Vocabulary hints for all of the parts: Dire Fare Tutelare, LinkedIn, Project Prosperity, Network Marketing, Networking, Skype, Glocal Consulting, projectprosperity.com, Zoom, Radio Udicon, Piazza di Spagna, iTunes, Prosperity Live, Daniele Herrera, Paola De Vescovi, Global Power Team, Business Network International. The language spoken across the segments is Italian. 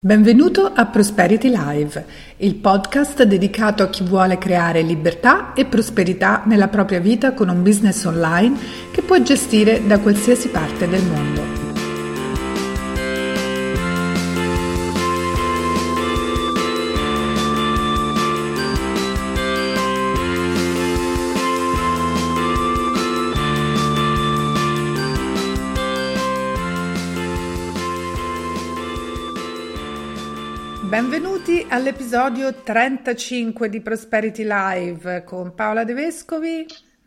Benvenuto a Prosperity Live, il podcast dedicato a chi vuole creare libertà e prosperità nella propria vita con un business online che può gestire da qualsiasi parte del mondo. Benvenuti all'episodio 35 di Prosperity Live con Paola De Vescovi,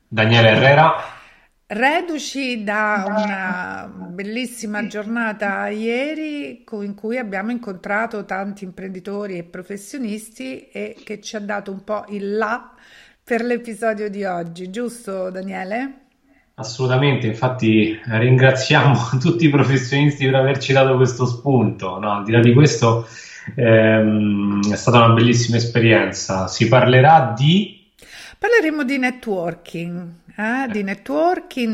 Daniele Herrera, reduci da una bellissima giornata ieri in cui abbiamo incontrato tanti imprenditori e professionisti e che ci ha dato un po' il là per l'episodio di oggi, giusto Daniele? Assolutamente, infatti ringraziamo tutti i professionisti per averci dato questo spunto, no? Al di là di questo è stata una bellissima esperienza. Si parlerà di... Parleremo di networking,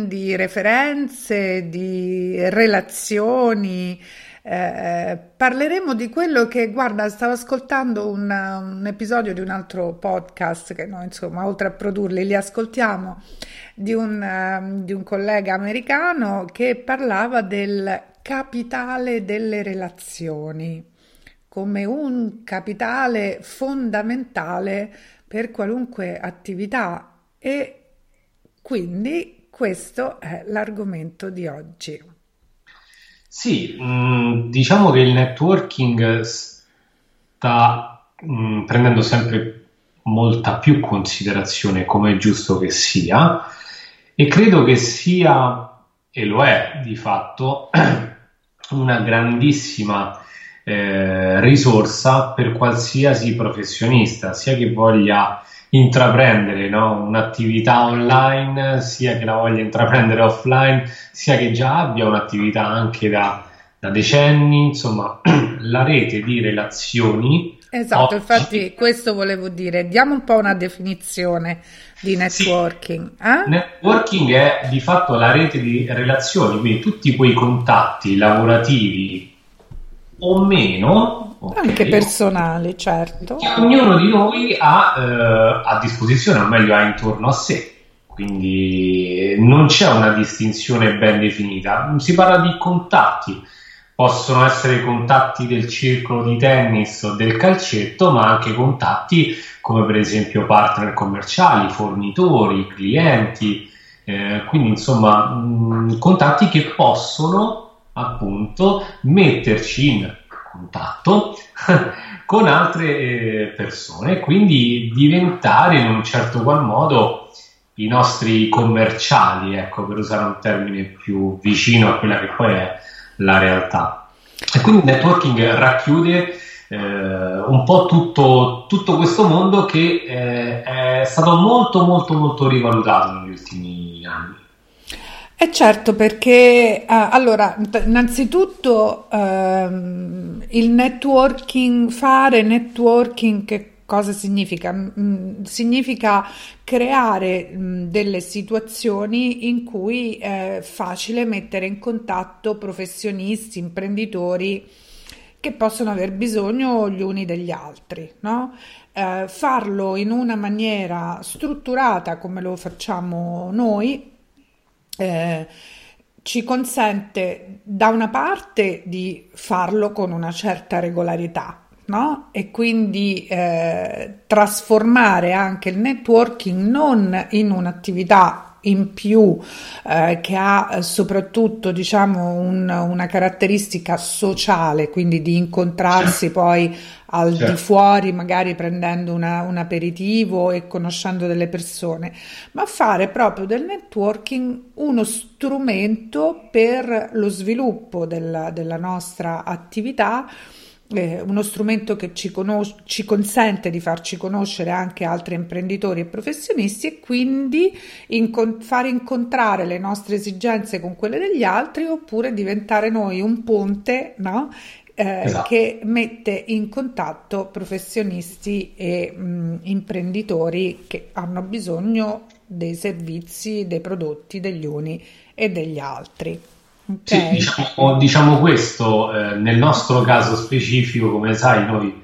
di referenze, di relazioni, parleremo di quello che, guarda, stavo ascoltando un episodio di un altro podcast che noi, insomma, oltre a produrli, li ascoltiamo, di un collega americano che parlava del capitale delle relazioni come un capitale fondamentale per qualunque attività, e quindi questo è l'argomento di oggi. Sì, diciamo che il networking sta prendendo sempre molta più considerazione, come è giusto che sia, e credo che sia, e lo è di fatto, una grandissima risorsa per qualsiasi professionista, sia che voglia intraprendere, no, un'attività online, sia che la voglia intraprendere offline, sia che già abbia un'attività anche da decenni, insomma la rete di relazioni. Esatto, infatti questo volevo dire, diamo un po' una definizione di networking. Sì. Networking è di fatto la rete di relazioni, quindi tutti quei contatti lavorativi o meno, okay, anche personali, certo, che ognuno di noi ha a disposizione, o meglio ha intorno a sé, quindi non c'è una distinzione ben definita. Si parla di contatti, possono essere contatti del circolo di tennis o del calcetto, ma anche contatti come per esempio partner commerciali, fornitori, clienti, quindi insomma contatti che possono appunto metterci in contatto con altre persone, quindi diventare in un certo qual modo i nostri commerciali, ecco, per usare un termine più vicino a quella che poi è la realtà. E quindi il networking racchiude un po' tutto questo mondo che è stato molto molto molto rivalutato negli ultimi anni. E certo, perché allora innanzitutto il networking, fare networking, che cosa significa? Significa creare delle situazioni in cui è facile mettere in contatto professionisti, imprenditori che possono aver bisogno gli uni degli altri, no? Farlo in una maniera strutturata come lo facciamo noi ci consente da una parte di farlo con una certa regolarità, no? E quindi trasformare anche il networking non in un'attività in più che ha soprattutto, diciamo, una caratteristica sociale, quindi di incontrarsi poi al certo di fuori, magari prendendo un aperitivo e conoscendo delle persone, ma fare proprio del networking uno strumento per lo sviluppo della nostra attività uno strumento che ci consente di farci conoscere anche altri imprenditori e professionisti e quindi far incontrare le nostre esigenze con quelle degli altri, oppure diventare noi un ponte, no? Esatto. Che mette in contatto professionisti e imprenditori che hanno bisogno dei servizi, dei prodotti degli uni e degli altri. Okay. Sì, diciamo questo, nel nostro caso specifico, come sai, noi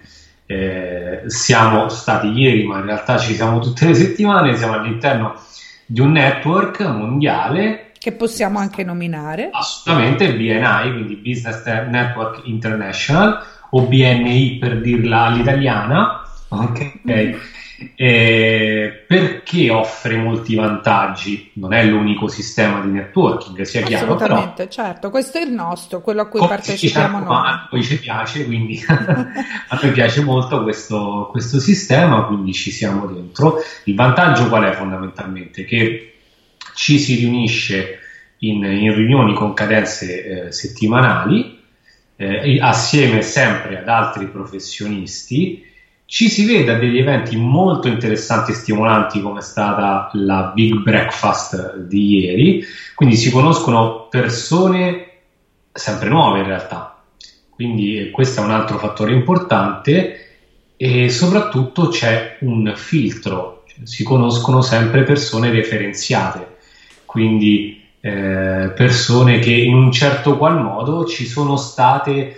siamo stati ieri, ma in realtà ci siamo tutte le settimane, siamo all'interno di un network mondiale che possiamo anche nominare assolutamente BNI, quindi Business Network International, o BNI per dirla all'italiana, okay? Mm-hmm. Perché offre molti vantaggi, non è l'unico sistema di networking, sia chiaro, assolutamente, però, certo, questo è il nostro, quello a cui partecipiamo noi, ma poi ci piace, quindi a noi piace molto questo sistema, quindi ci siamo dentro. Il vantaggio qual è fondamentalmente? Che ci si riunisce in riunioni con cadenze settimanali, assieme sempre ad altri professionisti. Ci si vede a degli eventi molto interessanti e stimolanti, come è stata la Big Breakfast di ieri, quindi si conoscono persone sempre nuove in realtà, quindi questo è un altro fattore importante, e soprattutto c'è un filtro, si conoscono sempre persone referenziate, quindi persone che in un certo qual modo ci sono state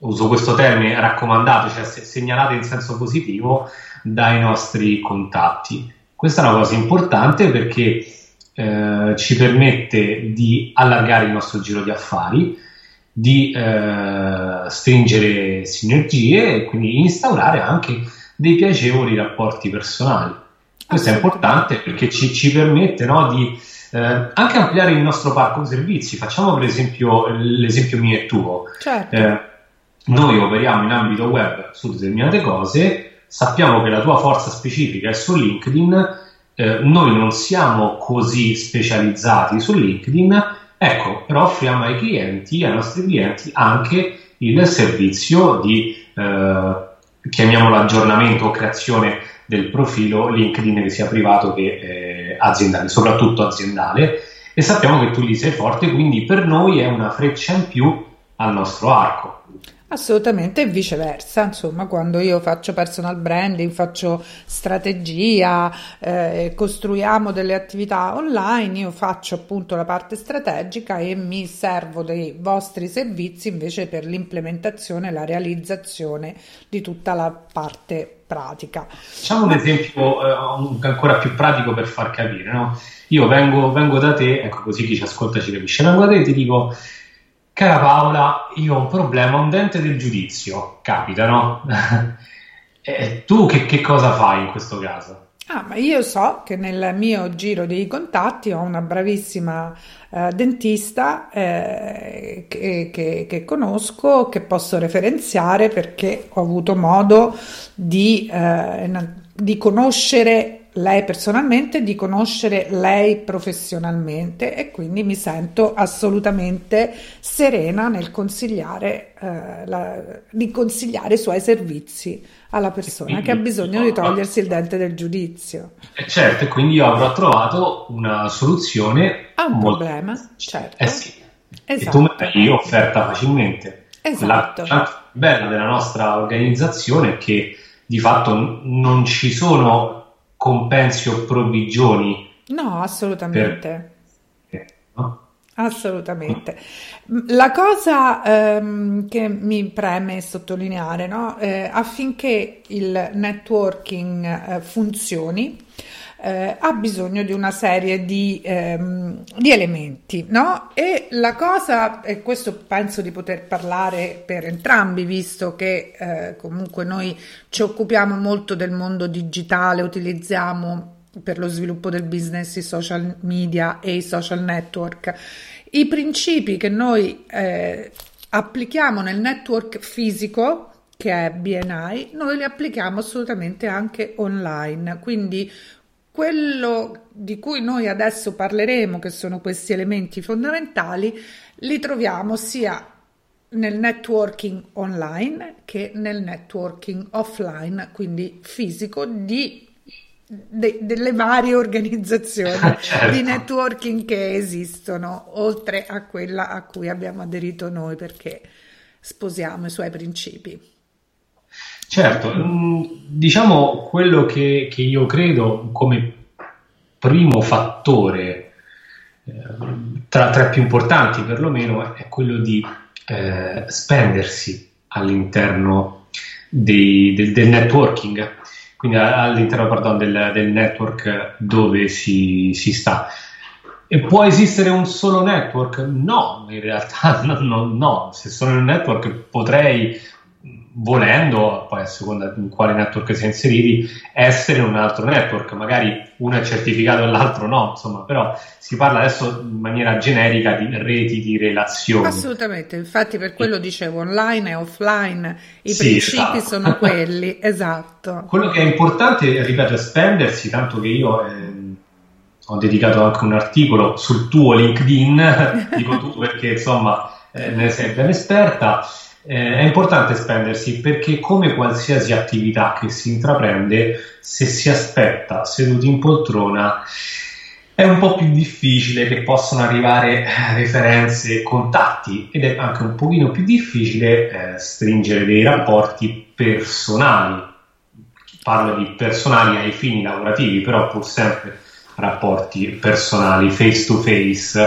uso questo termine raccomandato, cioè segnalate in senso positivo dai nostri contatti. Questa è una cosa importante perché ci permette di allargare il nostro giro di affari, di stringere sinergie e quindi instaurare anche dei piacevoli rapporti personali. Questo è importante perché ci permette, no, di anche ampliare il nostro parco servizi. Facciamo per esempio l'esempio mio e tuo. Certo. Noi operiamo in ambito web su determinate cose, sappiamo che la tua forza specifica è su LinkedIn, noi non siamo così specializzati su LinkedIn, ecco, però offriamo ai nostri clienti anche il servizio di, chiamiamolo aggiornamento o creazione del profilo LinkedIn, che sia privato che aziendale, soprattutto aziendale, e sappiamo che tu lì sei forte, quindi per noi è una freccia in più al nostro arco. Assolutamente, e viceversa, insomma, quando io faccio personal branding, faccio strategia, costruiamo delle attività online, io faccio appunto la parte strategica e mi servo dei vostri servizi invece per l'implementazione e la realizzazione di tutta la parte pratica. Facciamo un esempio ancora più pratico per far capire, no? Io vengo da te, ecco, così chi ci ascolta ci capisce, vengo da te e ti dico: cara Paola, io ho un problema, un dente del giudizio, capita, no? E tu che cosa fai in questo caso? Ah, ma io so che nel mio giro dei contatti ho una bravissima dentista che conosco, che posso referenziare perché ho avuto modo di conoscere lei personalmente, di conoscere lei professionalmente, e quindi mi sento assolutamente serena nel consigliare di consigliare i suoi servizi alla persona, quindi, che ha bisogno di togliersi il dente del giudizio. Certo, e quindi io avrò trovato una soluzione a un problema, certo. Sì. Esatto. E tu me l'hai offerta facilmente. Esatto. La bella della nostra organizzazione è che di fatto non ci sono compensi o provvigioni. No, assolutamente. No? Assolutamente. La cosa che mi preme sottolineare, no? Affinché il networking funzioni, ha bisogno di una serie di elementi, no? E la cosa, e questo penso di poter parlare per entrambi, visto che comunque noi ci occupiamo molto del mondo digitale, utilizziamo per lo sviluppo del business i social media e i social network. I principi che noi applichiamo nel network fisico, che è BNI, noi li applichiamo assolutamente anche online, quindi quello di cui noi adesso parleremo, che sono questi elementi fondamentali, li troviamo sia nel networking online che nel networking offline, quindi fisico, delle varie organizzazioni certo. di networking che esistono, oltre a quella a cui abbiamo aderito noi perché sposiamo i suoi principi. Certo, diciamo quello che io credo come primo fattore tra i più importanti perlomeno è quello di spendersi all'interno del networking, quindi all'interno del network dove si sta. E può esistere un solo network? No, in realtà no. Se sono in un network potrei, volendo, poi a seconda in quale network si è inseriti, essere in un altro network, magari uno è certificato e l'altro no, insomma, però si parla adesso in maniera generica di reti di relazioni. Assolutamente, infatti per quello dicevo online e offline, i principi esatto. sono quelli, esatto. Quello che è importante, ripeto, è spendersi, tanto che io ho dedicato anche un articolo sul tuo LinkedIn, dico tu perché insomma ne sei ben esperta. È importante spendersi perché, come qualsiasi attività che si intraprende, se si aspetta seduti in poltrona è un po' più difficile che possano arrivare referenze e contatti, ed è anche un pochino più difficile stringere dei rapporti personali. Parlo di personali ai fini lavorativi, però pur sempre rapporti personali face to face.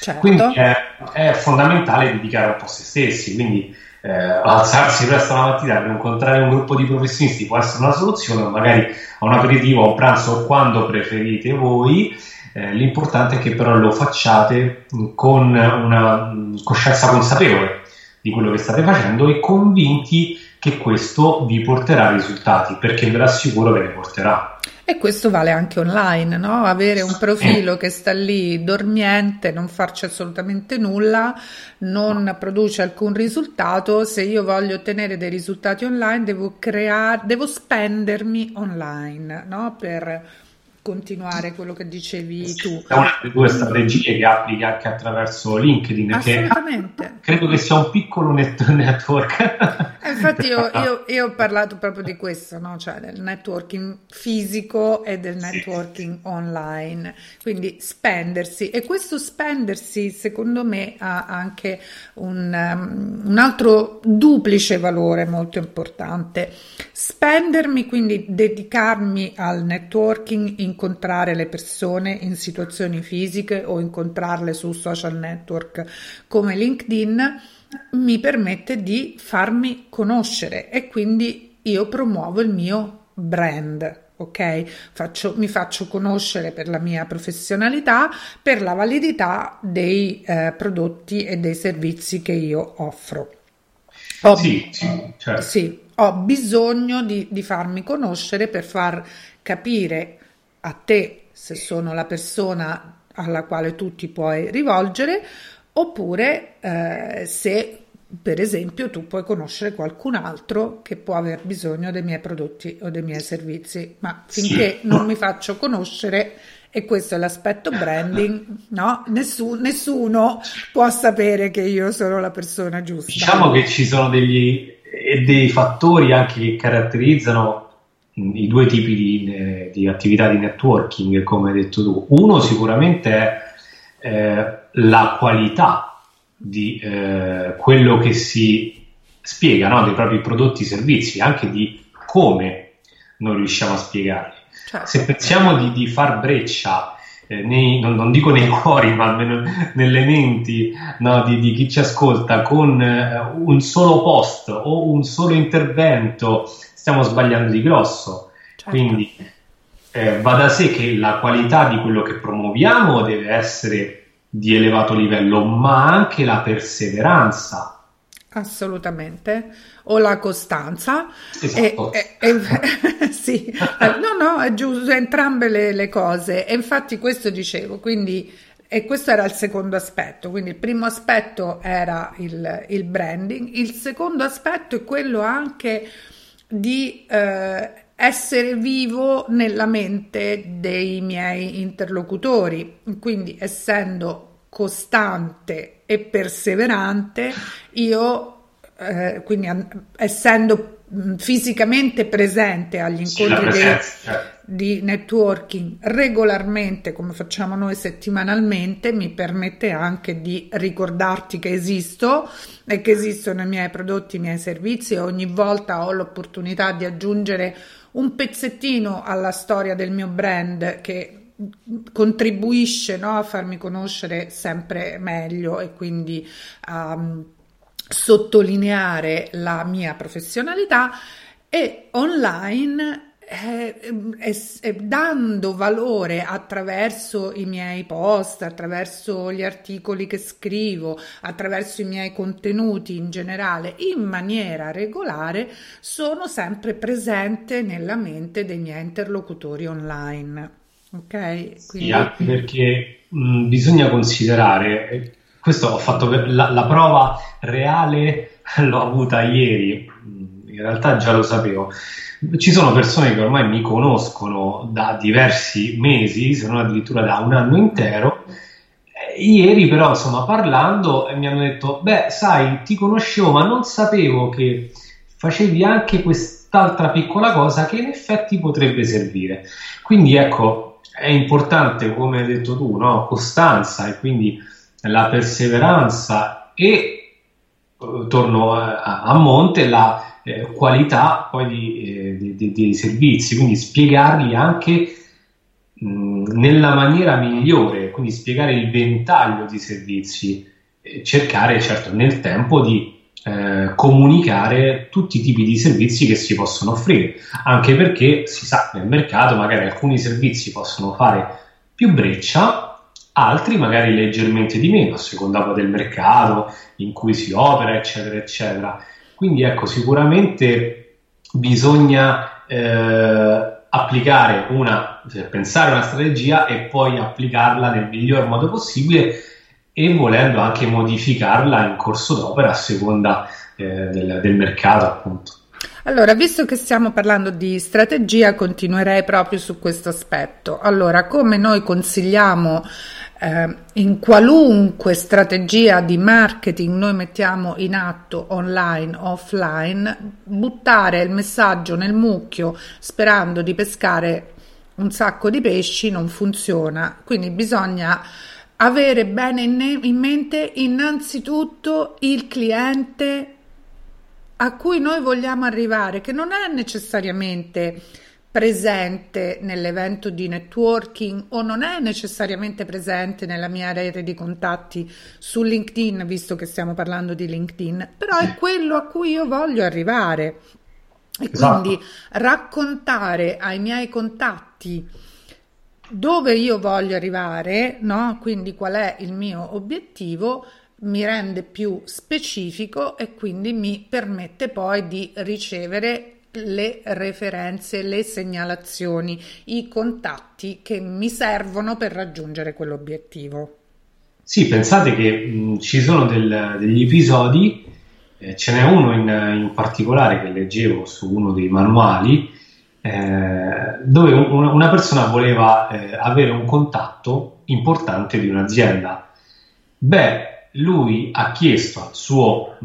Certo. Quindi è fondamentale dedicare un po' se stessi, quindi alzarsi presto la mattina per incontrare un gruppo di professionisti può essere una soluzione, magari a un aperitivo, a un pranzo, quando preferite voi. L'importante è che però lo facciate con una coscienza consapevole di quello che state facendo e convinti che questo vi porterà risultati, perché ve l'assicuro ve ne porterà. E questo vale anche online, no? Avere un profilo che sta lì dormiente, non farci assolutamente nulla, non produce alcun risultato. Se io voglio ottenere dei risultati online, devo spendermi online, no? Per continuare quello che dicevi tu. È una delle due strategie che applichi anche attraverso LinkedIn. Assolutamente. Che credo che sia un piccolo network. Infatti io ho parlato proprio di questo, no? Cioè del networking fisico e del networking online. Quindi spendersi. E questo spendersi, secondo me, ha anche un altro duplice valore molto importante. Spendermi, quindi dedicarmi al networking, incontrare le persone in situazioni fisiche o incontrarle su social network come LinkedIn, mi permette di farmi conoscere e quindi io promuovo il mio brand, ok? Mi faccio conoscere per la mia professionalità, per la validità dei prodotti e dei servizi che io offro. Certo. Sì, ho bisogno di farmi conoscere per far capire a te se sono la persona alla quale tu ti puoi rivolgere, oppure se per esempio tu puoi conoscere qualcun altro che può aver bisogno dei miei prodotti o dei miei servizi, ma finché non mi faccio conoscere, e questo è l'aspetto branding, no? Nessuno può sapere che io sono la persona giusta. Diciamo che ci sono dei fattori anche che caratterizzano i due tipi di attività di networking, come hai detto tu. Uno sicuramente è la qualità di quello che si spiega, no? Dei propri prodotti e servizi, anche di come non riusciamo a spiegarli. Certo. Se pensiamo di far breccia, non dico nei cuori, ma almeno nelle menti, no? di chi ci ascolta, con un solo post o un solo intervento, stiamo sbagliando di grosso, certo. Quindi va da sé che la qualità di quello che promuoviamo deve essere di elevato livello, ma anche la perseveranza. Assolutamente, o la costanza. Esatto. Sì, no, è giusto, entrambe le cose, e infatti questo dicevo, quindi... E questo era il secondo aspetto, quindi il primo aspetto era il branding, il secondo aspetto è quello anche di essere vivo nella mente dei miei interlocutori, quindi essendo costante e perseverante, io quindi essendo fisicamente presente agli incontri di networking regolarmente, come facciamo noi settimanalmente, mi permette anche di ricordarti che esisto e che esistono i miei prodotti, i miei servizi, e ogni volta ho l'opportunità di aggiungere un pezzettino alla storia del mio brand che contribuisce, no, a farmi conoscere sempre meglio e quindi a sottolineare la mia professionalità. E online dando valore attraverso i miei post, attraverso gli articoli che scrivo, attraverso i miei contenuti in generale, in maniera regolare, sono sempre presente nella mente dei miei interlocutori online. Ok? Quindi... Sì, anche perché bisogna considerare, questo ho fatto la prova reale, l'ho avuta ieri, in realtà già lo sapevo. Ci sono persone che ormai mi conoscono da diversi mesi, se non addirittura da un anno intero. Ieri però, insomma, parlando, mi hanno detto: beh, sai, ti conoscevo ma non sapevo che facevi anche quest'altra piccola cosa che in effetti potrebbe servire. Quindi ecco, è importante, come hai detto tu, no? Costanza e quindi la perseveranza e, torno a monte, la qualità poi dei servizi, quindi spiegarli anche nella maniera migliore, quindi spiegare il ventaglio di servizi, cercare certo nel tempo di comunicare tutti i tipi di servizi che si possono offrire, anche perché si sa nel mercato magari alcuni servizi possono fare più breccia, altri magari leggermente di meno a seconda poi del mercato in cui si opera, eccetera eccetera. Quindi ecco, sicuramente bisogna applicare pensare una strategia e poi applicarla nel miglior modo possibile, e volendo anche modificarla in corso d'opera a seconda del mercato, appunto. Allora, visto che stiamo parlando di strategia, continuerei proprio su questo aspetto. Allora, come noi consigliamo in qualunque strategia di marketing noi mettiamo in atto online, offline, buttare il messaggio nel mucchio sperando di pescare un sacco di pesci non funziona. Quindi bisogna avere bene in mente innanzitutto il cliente a cui noi vogliamo arrivare, che non è necessariamente presente nell'evento di networking o non è necessariamente presente nella mia rete di contatti su LinkedIn, visto che stiamo parlando di LinkedIn, però è quello a cui io voglio arrivare. E quindi raccontare ai miei contatti dove io voglio arrivare, no? Quindi qual è il mio obiettivo, mi rende più specifico e quindi mi permette poi di ricevere le referenze, le segnalazioni, i contatti che mi servono per raggiungere quell'obiettivo. Sì, pensate che ci sono degli episodi, ce n'è uno in particolare che leggevo su uno dei manuali, dove una persona voleva avere un contatto importante di un'azienda. Beh, lui ha chiesto al suo,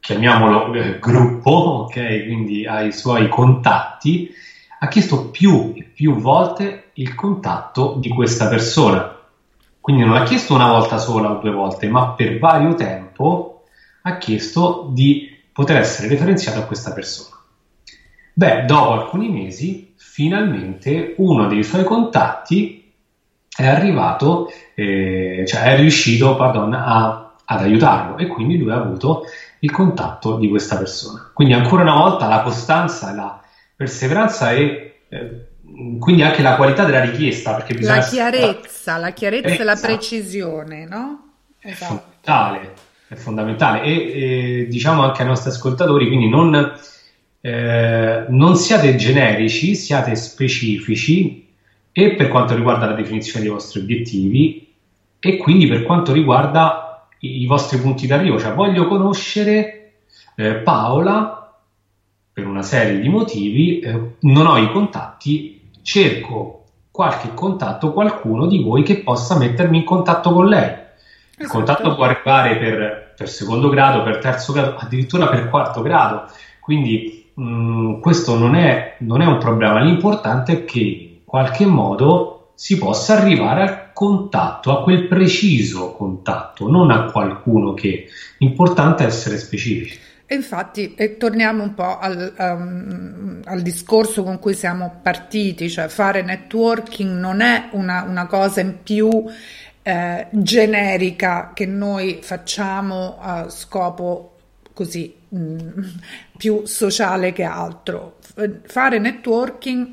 chiamiamolo, gruppo, ok, quindi ai suoi contatti, ha chiesto più e più volte il contatto di questa persona. Quindi non l'ha chiesto una volta sola o due volte, ma per vario tempo ha chiesto di poter essere referenziato a questa persona. Beh, dopo alcuni mesi, finalmente uno dei suoi contatti è arrivato, ad aiutarlo, e quindi lui ha avuto il contatto di questa persona. Quindi ancora una volta la costanza, la perseveranza e quindi anche la qualità della richiesta, perché bisogna la chiarezza e la precisione, no? Esatto. È fondamentale e diciamo anche ai nostri ascoltatori, quindi non siate generici, siate specifici, e per quanto riguarda la definizione dei vostri obiettivi e quindi per quanto riguarda i vostri punti d'arrivo, cioè voglio conoscere Paola per una serie di motivi, non ho i contatti, cerco qualche contatto, qualcuno di voi che possa mettermi in contatto con lei. Il contatto può arrivare per secondo grado, per terzo grado, addirittura per quarto grado, quindi questo non è un problema. L'importante è che in qualche modo si possa arrivare al contatto, a quel preciso contatto, non a qualcuno che... L'importante è essere specifici. E infatti, torniamo un po' al discorso con cui siamo partiti, cioè fare networking non è una cosa in più generica che noi facciamo a scopo così più sociale che altro. Fare networking,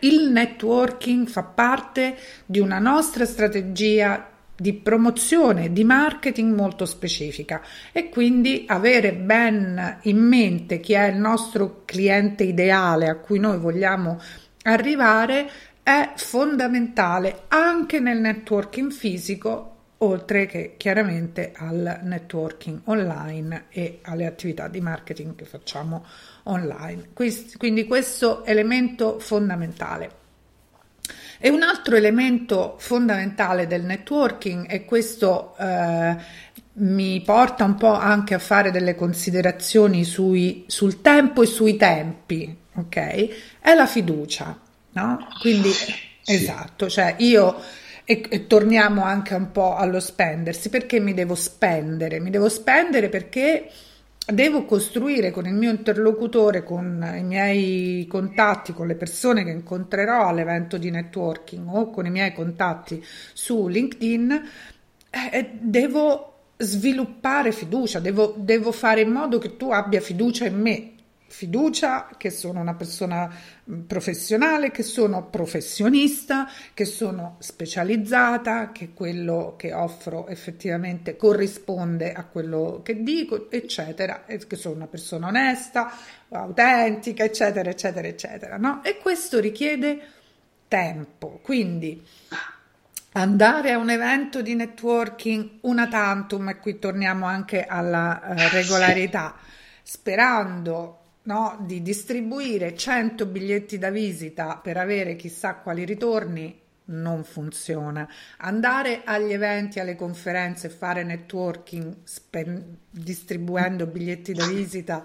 il networking fa parte di una nostra strategia di promozione, di marketing molto specifica, e quindi avere ben in mente chi è il nostro cliente ideale a cui noi vogliamo arrivare è fondamentale anche nel networking fisico, oltre che chiaramente al networking online e alle attività di marketing che facciamo online. Quindi questo elemento fondamentale. E un altro elemento fondamentale del networking, e questo mi porta un po' anche a fare delle considerazioni sul tempo e sui tempi, ok? È la fiducia, no? Quindi, sì. Esatto, cioè io... E torniamo anche un po' allo spendersi, perché mi devo spendere? Mi devo spendere perché devo costruire con il mio interlocutore, con i miei contatti, con le persone che incontrerò all'evento di networking o con i miei contatti su LinkedIn, devo sviluppare fiducia, devo fare in modo che tu abbia fiducia in me. Fiducia che sono una persona professionale, che sono professionista, che sono specializzata, che quello che offro effettivamente corrisponde a quello che dico, eccetera, e che sono una persona onesta, autentica, eccetera, eccetera, eccetera, no? E questo richiede tempo, quindi andare a un evento di networking una tantum, e qui torniamo anche alla regolarità, sperando, no, di distribuire 100 biglietti da visita per avere chissà quali ritorni, non funziona. Andare agli eventi, alle conferenze, fare networking distribuendo biglietti da visita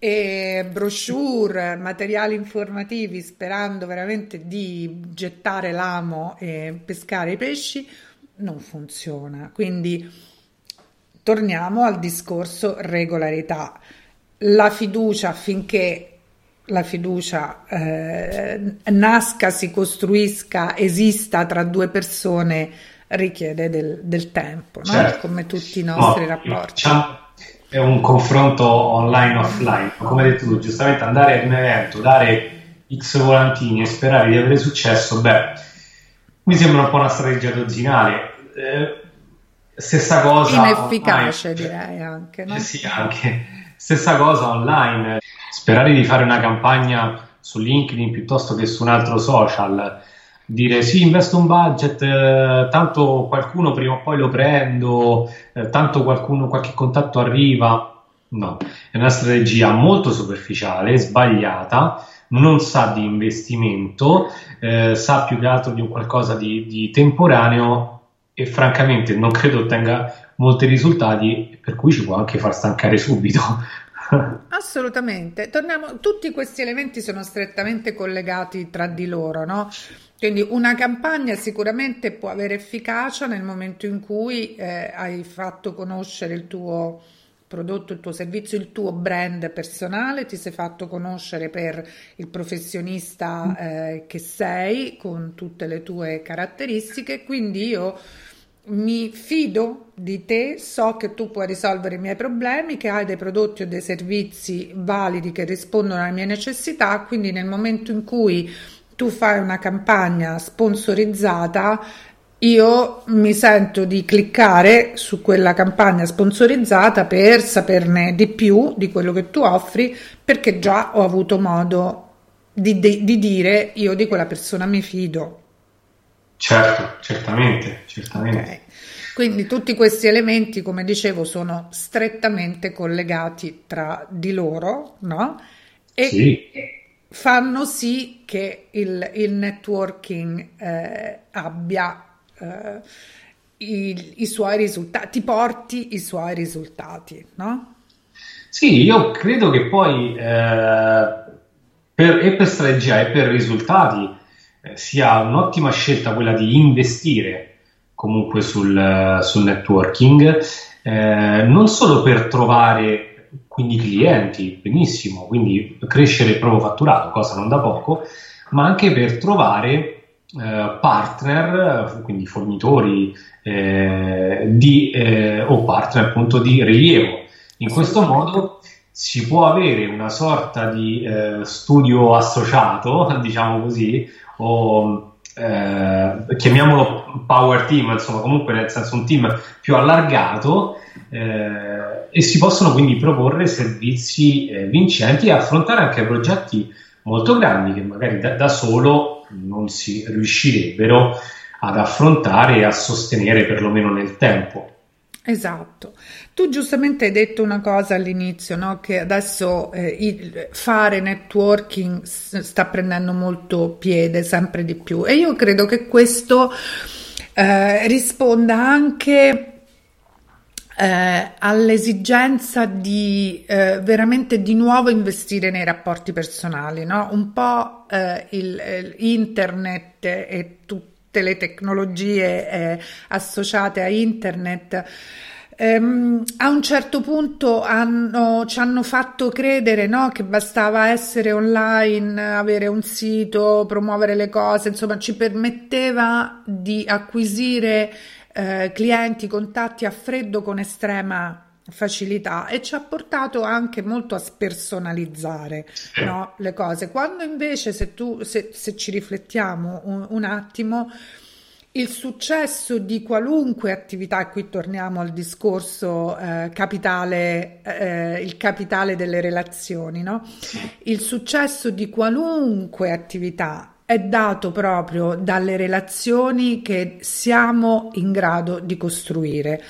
e brochure, materiali informativi, sperando veramente di gettare l'amo e pescare i pesci, non funziona. Quindi torniamo al discorso regolarità. La fiducia, affinché la fiducia nasca, si costruisca, esista tra due persone, richiede del tempo, no? Certo. Come tutti i nostri rapporti. Diciamo, è un confronto online-offline. Come hai detto tu, giustamente andare ad un evento, dare X volantini e sperare di avere successo, mi sembra un po' una strategia dozzinale. Stessa cosa inefficace online, direi anche, no? Sì, anche. Stessa cosa online, sperare di fare una campagna su LinkedIn piuttosto che su un altro social, dire sì, investo un budget, tanto qualcuno prima o poi lo prendo, tanto qualche contatto arriva. No, è una strategia molto superficiale, sbagliata, non sa di investimento, sa più che altro di un qualcosa di temporaneo e francamente non credo ottenga molti risultati, per cui ci può anche far stancare subito. Assolutamente. Torniamo, tutti questi elementi sono strettamente collegati tra di loro, no? Quindi una campagna sicuramente può avere efficacia nel momento in cui hai fatto conoscere il tuo prodotto, il tuo servizio, il tuo brand personale, ti sei fatto conoscere per il professionista che sei, con tutte le tue caratteristiche, quindi io mi fido di te, so che tu puoi risolvere i miei problemi, che hai dei prodotti o dei servizi validi che rispondono alle mie necessità, quindi nel momento in cui tu fai una campagna sponsorizzata, io mi sento di cliccare su quella campagna sponsorizzata per saperne di più di quello che tu offri, perché già ho avuto modo di dire io di quella persona mi fido. Certo, certamente. Okay. Quindi tutti questi elementi, come dicevo, sono strettamente collegati tra di loro, no? E sì, fanno sì che il networking abbia i suoi risultati, ti porti i suoi risultati, no? Sì, io credo che poi per strategia e per risultati sia un'ottima scelta quella di investire comunque sul networking, non solo per trovare quindi clienti, benissimo, quindi crescere il proprio fatturato, cosa non da poco, ma anche per trovare partner, quindi fornitori o partner appunto di rilievo. In questo modo si può avere una sorta di studio associato, diciamo così, o chiamiamolo power team, insomma, comunque nel senso un team più allargato, e si possono quindi proporre servizi vincenti e affrontare anche progetti molto grandi che magari da solo non si riuscirebbero ad affrontare e a sostenere perlomeno nel tempo. Esatto. Tu giustamente hai detto una cosa all'inizio, no? Che adesso fare networking sta prendendo molto piede, sempre di più, e io credo che questo risponda anche all'esigenza di veramente di nuovo investire nei rapporti personali, no? Un po' internet e tutte le tecnologie associate a internet a un certo punto ci hanno fatto credere, no? Che bastava essere online, avere un sito, promuovere le cose, insomma ci permetteva di acquisire clienti, contatti a freddo con estrema facilità, e ci ha portato anche molto a spersonalizzare, no? Le cose, quando invece se ci riflettiamo un attimo, il successo di qualunque attività, e qui torniamo al discorso il capitale delle relazioni, no? Il successo di qualunque attività è dato proprio dalle relazioni che siamo in grado di costruire.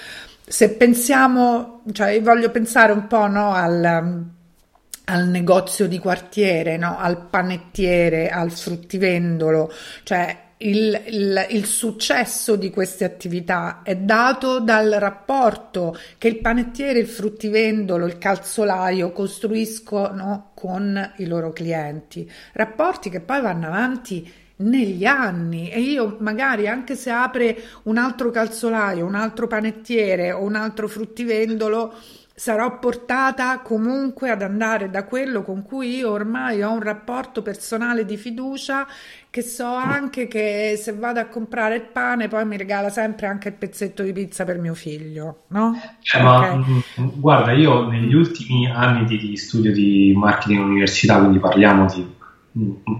Se pensiamo, cioè voglio pensare un po', no, al negozio di quartiere, no, al panettiere, al fruttivendolo, cioè il successo di queste attività è dato dal rapporto che il panettiere, il fruttivendolo, il calzolaio costruiscono con i loro clienti, rapporti che poi vanno avanti negli anni, e io magari, anche se apre un altro calzolaio, un altro panettiere o un altro fruttivendolo, sarò portata comunque ad andare da quello con cui io ormai ho un rapporto personale di fiducia, che so anche che se vado a comprare il pane poi mi regala sempre anche il pezzetto di pizza per mio figlio, no? Okay. Ma guarda, io negli ultimi anni di studio di marketing all'università, quindi parliamo di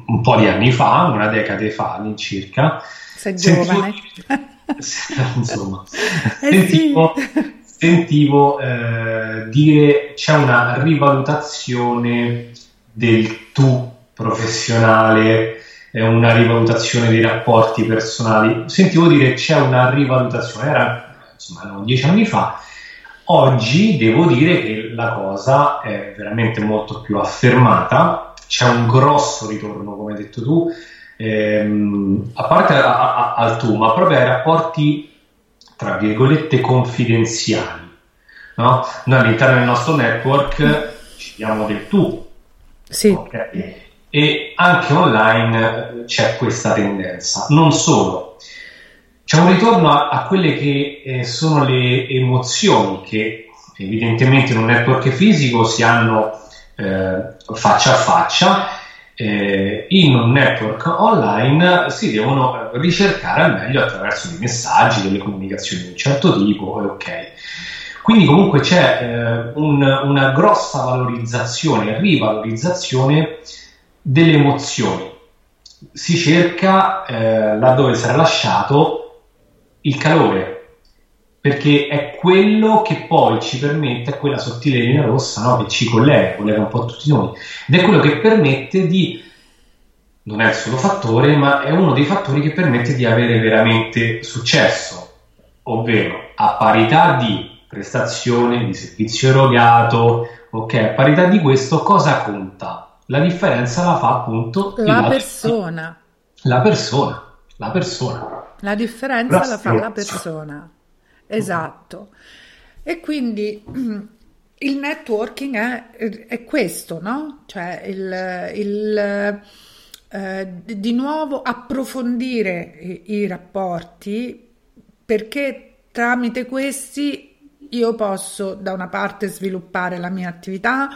un po' di anni fa, una decade fa all'incirca. Sei giovane. Insomma. Sentivo dire c'è una rivalutazione del tu professionale, una rivalutazione dei rapporti personali. Sentivo dire c'è una rivalutazione, erano 10 anni fa. Oggi devo dire che la cosa è veramente molto più affermata, c'è un grosso ritorno, come hai detto tu, a parte al tu, ma proprio ai rapporti tra virgolette confidenziali, no? Noi all'interno del nostro network ci diamo del tu, sì. Okay? E anche online c'è questa tendenza. Non solo, c'è un ritorno a quelle che sono le emozioni che evidentemente in un network fisico si hanno faccia a faccia, in un network online si devono ricercare al meglio attraverso dei messaggi, delle comunicazioni di un certo tipo, ok. Quindi comunque c'è una grossa valorizzazione, rivalorizzazione delle emozioni. Si cerca laddove sarà lasciato il calore, perché è quello che poi ci permette, quella sottile linea rossa, no, che ci collega un po' tutti noi, ed è quello che permette di, non è il solo fattore, ma è uno dei fattori che permette di avere veramente successo, ovvero a parità di prestazione, di servizio erogato, ok, a parità di questo cosa conta? La differenza la fa appunto la persona. La differenza la fa la persona. Esatto. E quindi il networking è questo, no? Cioè di nuovo approfondire i rapporti, perché tramite questi io posso da una parte sviluppare la mia attività,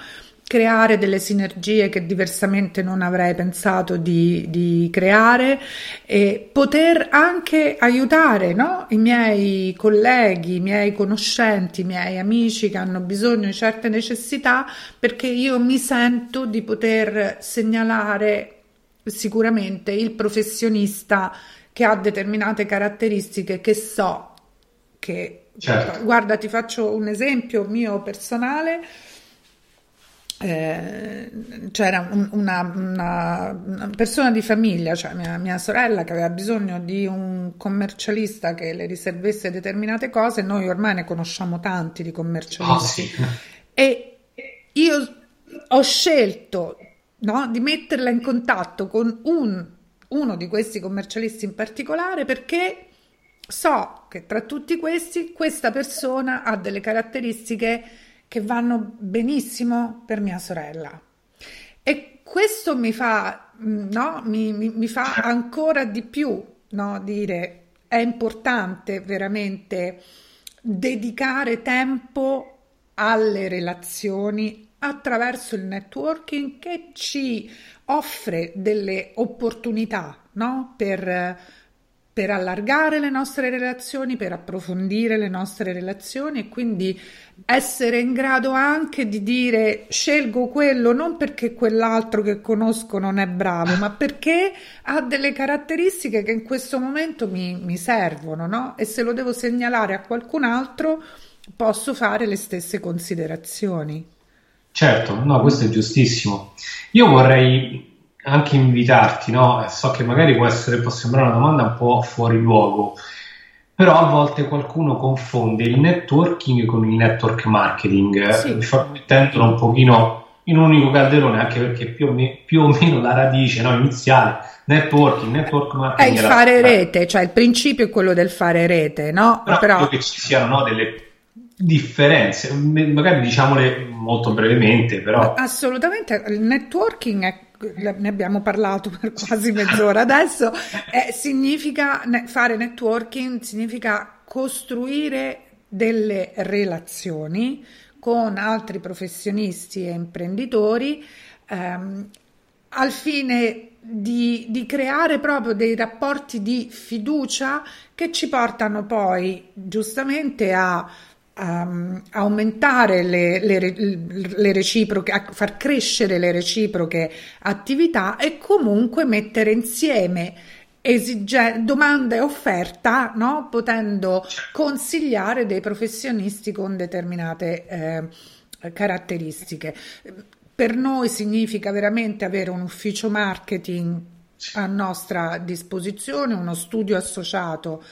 creare delle sinergie che diversamente non avrei pensato di creare, e poter anche aiutare, no? I miei colleghi, i miei conoscenti, i miei amici che hanno bisogno di certe necessità, perché io mi sento di poter segnalare sicuramente il professionista che ha determinate caratteristiche che so che... Certo. Guarda, ti faccio un esempio mio personale. C'era una persona di famiglia, cioè mia sorella, che aveva bisogno di un commercialista che le riservesse determinate cose. Noi ormai ne conosciamo tanti di commercialisti. Sì. E io ho scelto, no, di metterla in contatto con uno di questi commercialisti in particolare, perché so che tra tutti questi questa persona ha delle caratteristiche che vanno benissimo per mia sorella, e questo mi fa, no, mi fa ancora di più, no, dire è importante veramente dedicare tempo alle relazioni attraverso il networking, che ci offre delle opportunità, no, per allargare le nostre relazioni, per approfondire le nostre relazioni, e quindi essere in grado anche di dire scelgo quello non perché quell'altro che conosco non è bravo, ma perché ha delle caratteristiche che in questo momento mi servono, no? E se lo devo segnalare a qualcun altro posso fare le stesse considerazioni. Certo, no, questo è giustissimo. Io vorrei anche invitarti, no? So che magari può sembrare una domanda un po' fuori luogo, però a volte qualcuno confonde il networking con il network marketing, sì. Mettendolo un pochino in un unico calderone, anche perché più o meno la radice, no, iniziale network marketing è il fare rete, cioè il principio è quello del fare rete, no? Però che ci siano, no, delle differenze, magari diciamole molto brevemente, però assolutamente il networking è, ne abbiamo parlato per quasi mezz'ora adesso, significa fare networking, significa costruire delle relazioni con altri professionisti e imprenditori al fine di creare proprio dei rapporti di fiducia che ci portano poi giustamente aumentare le reciproche, a far crescere le reciproche attività, e comunque mettere insieme domanda e offerta, no? Potendo consigliare dei professionisti con determinate caratteristiche. Per noi significa veramente avere un ufficio marketing a nostra disposizione, uno studio associato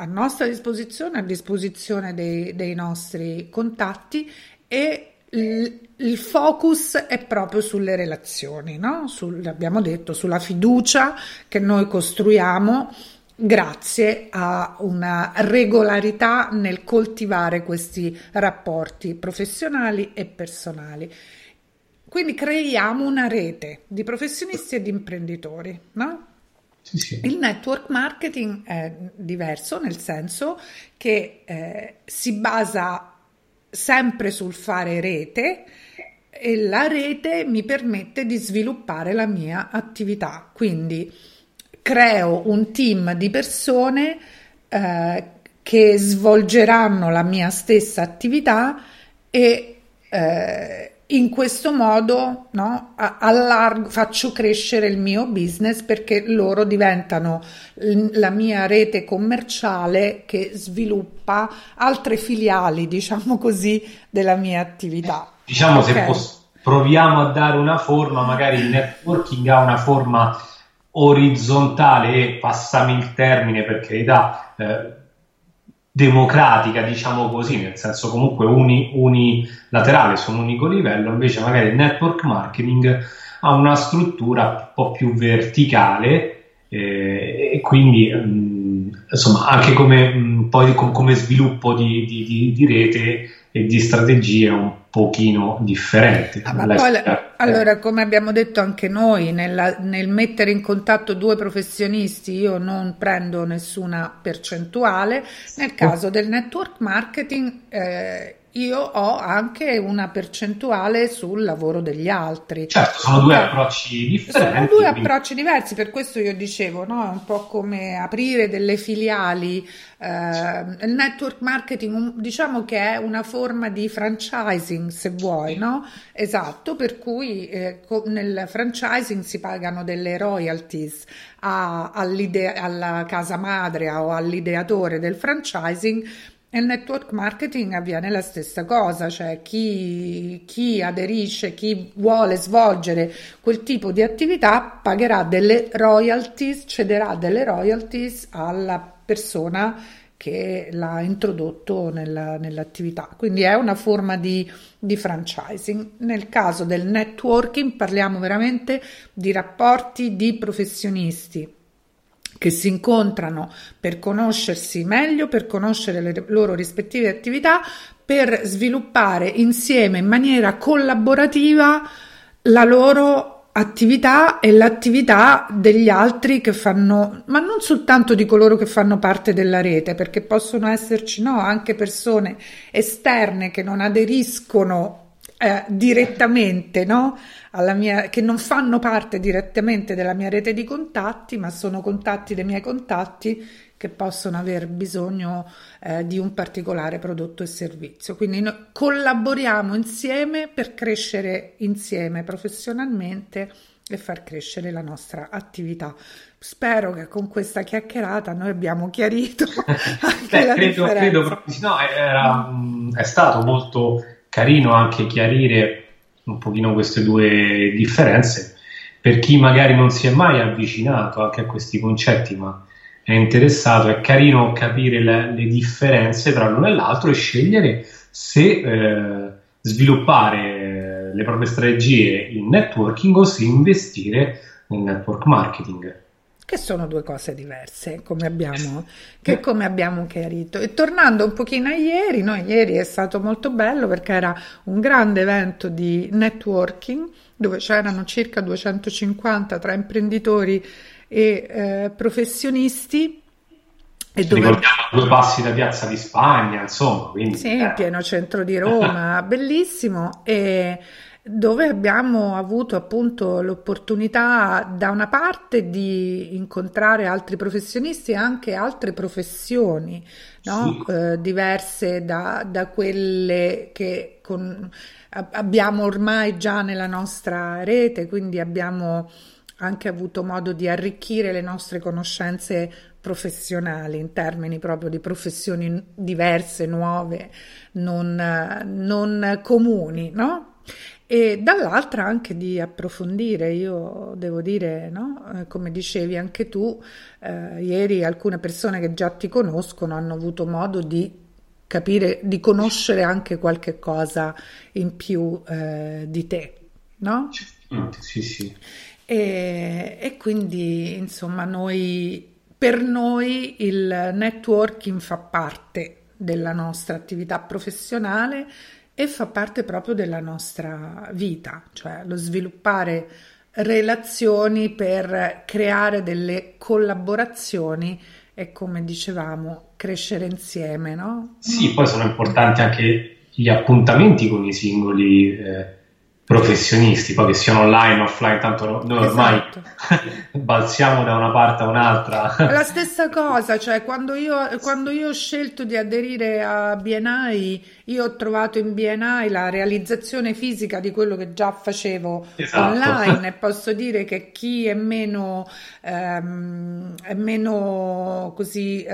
a nostra disposizione, a disposizione dei nostri contatti, e il focus è proprio sulle relazioni, no? Abbiamo detto, sulla fiducia che noi costruiamo grazie a una regolarità nel coltivare questi rapporti professionali e personali. Quindi creiamo una rete di professionisti e di imprenditori, no? Sì, sì. Il network marketing è diverso, nel senso che si basa sempre sul fare rete, e la rete mi permette di sviluppare la mia attività. Quindi creo un team di persone che svolgeranno la mia stessa attività, e in questo modo, no, faccio crescere il mio business, perché loro diventano la mia rete commerciale che sviluppa altre filiali, diciamo così, della mia attività. Diciamo, okay. Se proviamo a dare una forma, magari il networking ha una forma orizzontale, e passami il termine per carità, democratica, diciamo così, nel senso comunque unilaterale, su un unico livello. Invece magari il network marketing ha una struttura un po' più verticale, e quindi insomma anche come poi come sviluppo di rete e di strategie un pochino differente. Allora, come abbiamo detto anche noi, nel mettere in contatto due professionisti io non prendo nessuna percentuale, nel caso del network marketing io ho anche una percentuale sul lavoro degli altri. Certo, sono due approcci differenti. Sono due approcci diversi, per questo io dicevo, no? È un po' come aprire delle filiali. Il network marketing diciamo che è una forma di franchising, se vuoi, no? Esatto, per cui nel franchising si pagano delle royalties alla casa madre o all'ideatore del franchising. Nel network marketing avviene la stessa cosa, cioè chi aderisce, chi vuole svolgere quel tipo di attività pagherà delle royalties, cederà delle royalties alla persona che l'ha introdotto nell'attività, quindi è una forma di franchising. Nel caso del networking parliamo veramente di rapporti di professionisti che si incontrano per conoscersi meglio, per conoscere le loro rispettive attività, per sviluppare insieme in maniera collaborativa la loro attività e l'attività degli altri che fanno, ma non soltanto di coloro che fanno parte della rete, perché possono esserci anche persone esterne che non aderiscono direttamente, no? Che non fanno parte direttamente della mia rete di contatti, ma sono contatti dei miei contatti che possono aver bisogno di un particolare prodotto e servizio. Quindi noi collaboriamo insieme per crescere insieme professionalmente e far crescere la nostra attività. Spero che con questa chiacchierata noi abbiamo chiarito anche la differenza. È stato molto carino anche chiarire un pochino queste due differenze per chi magari non si è mai avvicinato anche a questi concetti ma è interessato. È carino capire le differenze tra l'uno e l'altro e scegliere se sviluppare le proprie strategie in networking o se investire nel network marketing, che sono due cose diverse, come abbiamo chiarito. E tornando un pochino a ieri, ieri è stato molto bello perché era un grande evento di networking dove c'erano circa 250 tra imprenditori e professionisti. Ricordiamo due passi da Piazza di Spagna, insomma. Quindi, sì, in pieno centro di Roma, bellissimo, e dove abbiamo avuto appunto l'opportunità da una parte di incontrare altri professionisti e anche altre professioni, no? Sì. Diverse da quelle che abbiamo ormai già nella nostra rete, quindi abbiamo anche avuto modo di arricchire le nostre conoscenze professionali in termini proprio di professioni diverse, nuove, non comuni, no? E dall'altra anche di approfondire, io devo dire, no? Come dicevi anche tu, ieri alcune persone che già ti conoscono hanno avuto modo di capire, di conoscere anche qualche cosa in più di te, no? Sì, sì. E quindi insomma per noi il networking fa parte della nostra attività professionale e fa parte proprio della nostra vita, cioè lo sviluppare relazioni per creare delle collaborazioni e, come dicevamo, crescere insieme, no? Sì, poi sono importanti anche gli appuntamenti con i singoli professionisti, poi che siano online, offline, tanto noi ormai balziamo da una parte a un'altra. La stessa cosa, cioè quando io ho scelto di aderire a BNI, io ho trovato in BNI la realizzazione fisica di quello che già facevo online, e posso dire che chi è meno così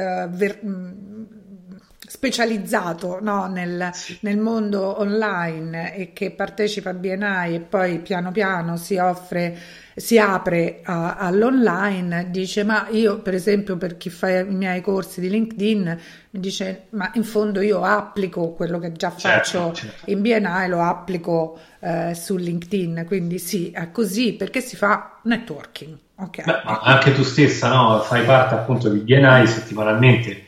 specializzato, no, nel mondo online e che partecipa a BNI e poi piano piano si apre all'online, dice: ma io, per esempio, per chi fa i miei corsi di LinkedIn, mi dice: ma in fondo io applico quello che già faccio in BNI, lo applico su LinkedIn. Quindi sì, è così, perché si fa networking. Okay. Beh, ma anche tu stessa, no? Fai parte appunto di BNI settimanalmente.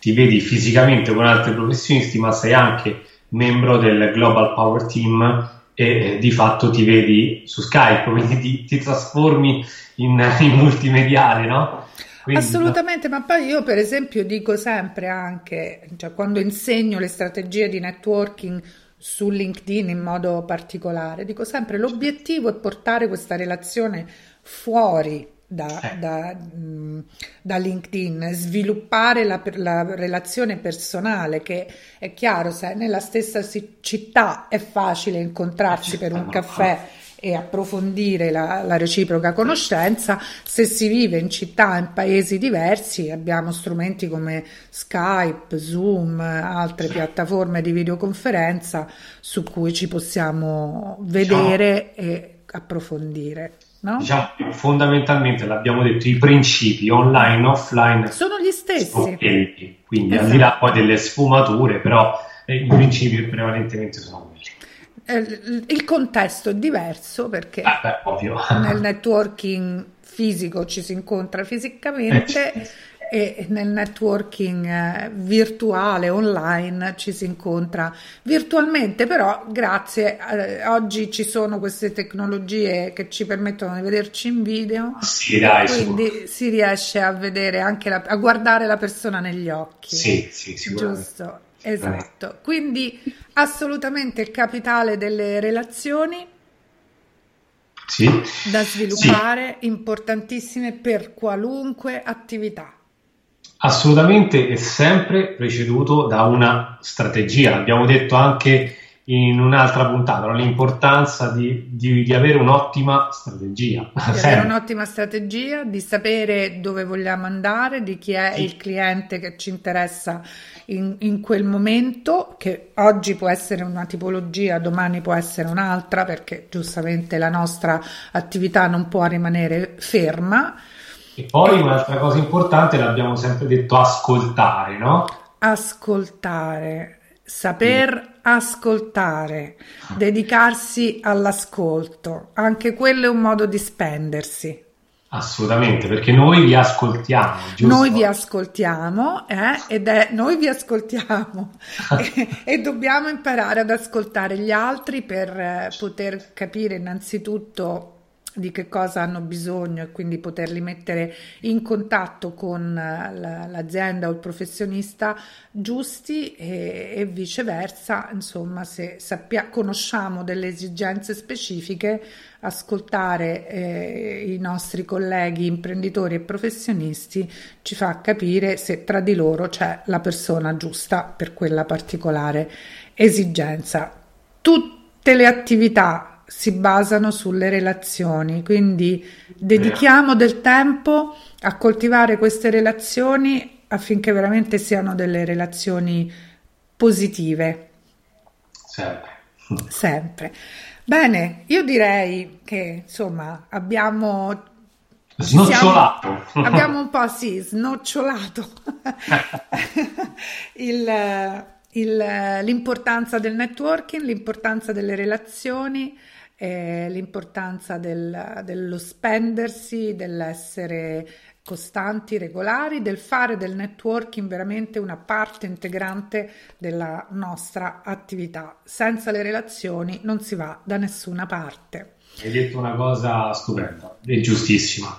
ti vedi fisicamente con altri professionisti, ma sei anche membro del Global Power Team e di fatto ti vedi su Skype, quindi ti trasformi in multimediale, no? Quindi, assolutamente, ma poi io per esempio dico sempre anche, cioè quando insegno le strategie di networking su LinkedIn in modo particolare, dico sempre l'obiettivo è portare questa relazione fuori da LinkedIn, sviluppare la relazione personale, che è chiaro, se nella stessa città è facile incontrarsi per un caffè e approfondire la reciproca conoscenza, se si vive in città, in paesi diversi, abbiamo strumenti come Skype, Zoom, altre piattaforme di videoconferenza su cui ci possiamo vedere e approfondire. No? Diciamo che fondamentalmente, l'abbiamo detto, i principi online e offline sono gli stessi, quindi esatto. Al di là poi delle sfumature, però i principi prevalentemente sono quelli. Il contesto è diverso perché ovvio. Nel networking fisico ci si incontra fisicamente e nel networking virtuale online ci si incontra virtualmente, però grazie oggi ci sono queste tecnologie che ci permettono di vederci in video, quindi si riesce a vedere anche a guardare la persona negli occhi. Sì, sicuramente. Giusto, esatto. Quindi assolutamente il capitale delle relazioni da sviluppare, importantissime per qualunque attività. Assolutamente, è sempre preceduto da una strategia. L'abbiamo detto anche in un'altra puntata, no? L'importanza di avere un'ottima strategia. Avere un'ottima strategia, di sapere dove vogliamo andare, di chi è il cliente che ci interessa in quel momento, che oggi può essere una tipologia, domani può essere un'altra, perché giustamente la nostra attività non può rimanere ferma. E poi un'altra cosa importante, l'abbiamo sempre detto, ascoltare, no? Ascoltare, saper ascoltare, dedicarsi all'ascolto, anche quello è un modo di spendersi. Assolutamente, perché noi vi ascoltiamo, giusto? Noi vi ascoltiamo, e dobbiamo imparare ad ascoltare gli altri per poter capire innanzitutto di che cosa hanno bisogno e quindi poterli mettere in contatto con l'azienda o il professionista giusti e viceversa. Insomma, se conosciamo delle esigenze specifiche, ascoltare i nostri colleghi imprenditori e professionisti ci fa capire se tra di loro c'è la persona giusta per quella particolare esigenza. Tutte le attività si basano sulle relazioni, quindi dedichiamo del tempo a coltivare queste relazioni affinché veramente siano delle relazioni positive. Sempre. Bene, io direi che insomma abbiamo un po' snocciolato l'importanza del networking, l'importanza delle relazioni, l'importanza dello spendersi, dell'essere costanti, regolari, del fare del networking veramente una parte integrante della nostra attività. Senza le relazioni non si va da nessuna parte. Hai detto una cosa stupenda e giustissima.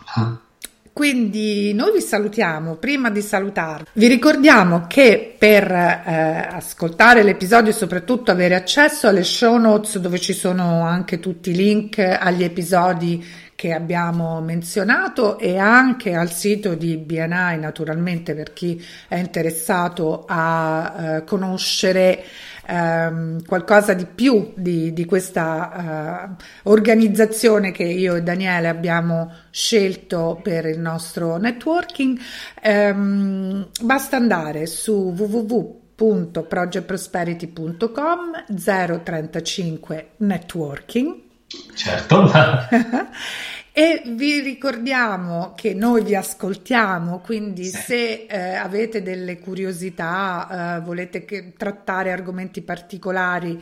Quindi noi vi salutiamo. Prima di salutarvi, vi ricordiamo che per ascoltare l'episodio e soprattutto avere accesso alle show notes, dove ci sono anche tutti i link agli episodi che abbiamo menzionato e anche al sito di BNI, naturalmente, per chi è interessato a conoscere qualcosa di più di questa organizzazione che io e Daniele abbiamo scelto per il nostro networking, basta andare su www.projectprosperity.com 035 networking. Certo. E vi ricordiamo che noi vi ascoltiamo, quindi se avete delle curiosità, volete trattare argomenti particolari,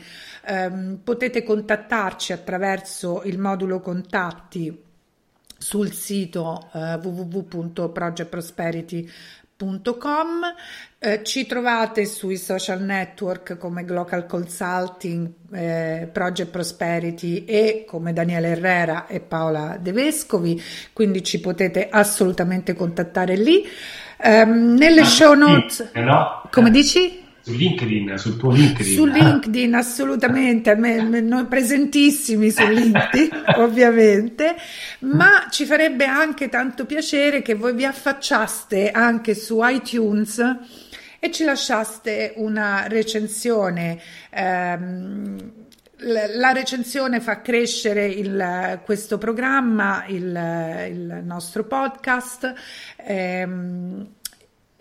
potete contattarci attraverso il modulo contatti sul sito www.projectprosperity.com projectprosperity.com. Ci trovate sui social network come Glocal Consulting, Project Prosperity e come Daniele Herrera e Paola De Vescovi, quindi ci potete assolutamente contattare lì. Nelle show notes, no? Come dici? Su LinkedIn, sul tuo LinkedIn. Su LinkedIn, assolutamente, noi presentissimi su LinkedIn, ovviamente, ma ci farebbe anche tanto piacere che voi vi affacciaste anche su iTunes e ci lasciaste una recensione. La recensione fa crescere questo programma, il nostro podcast,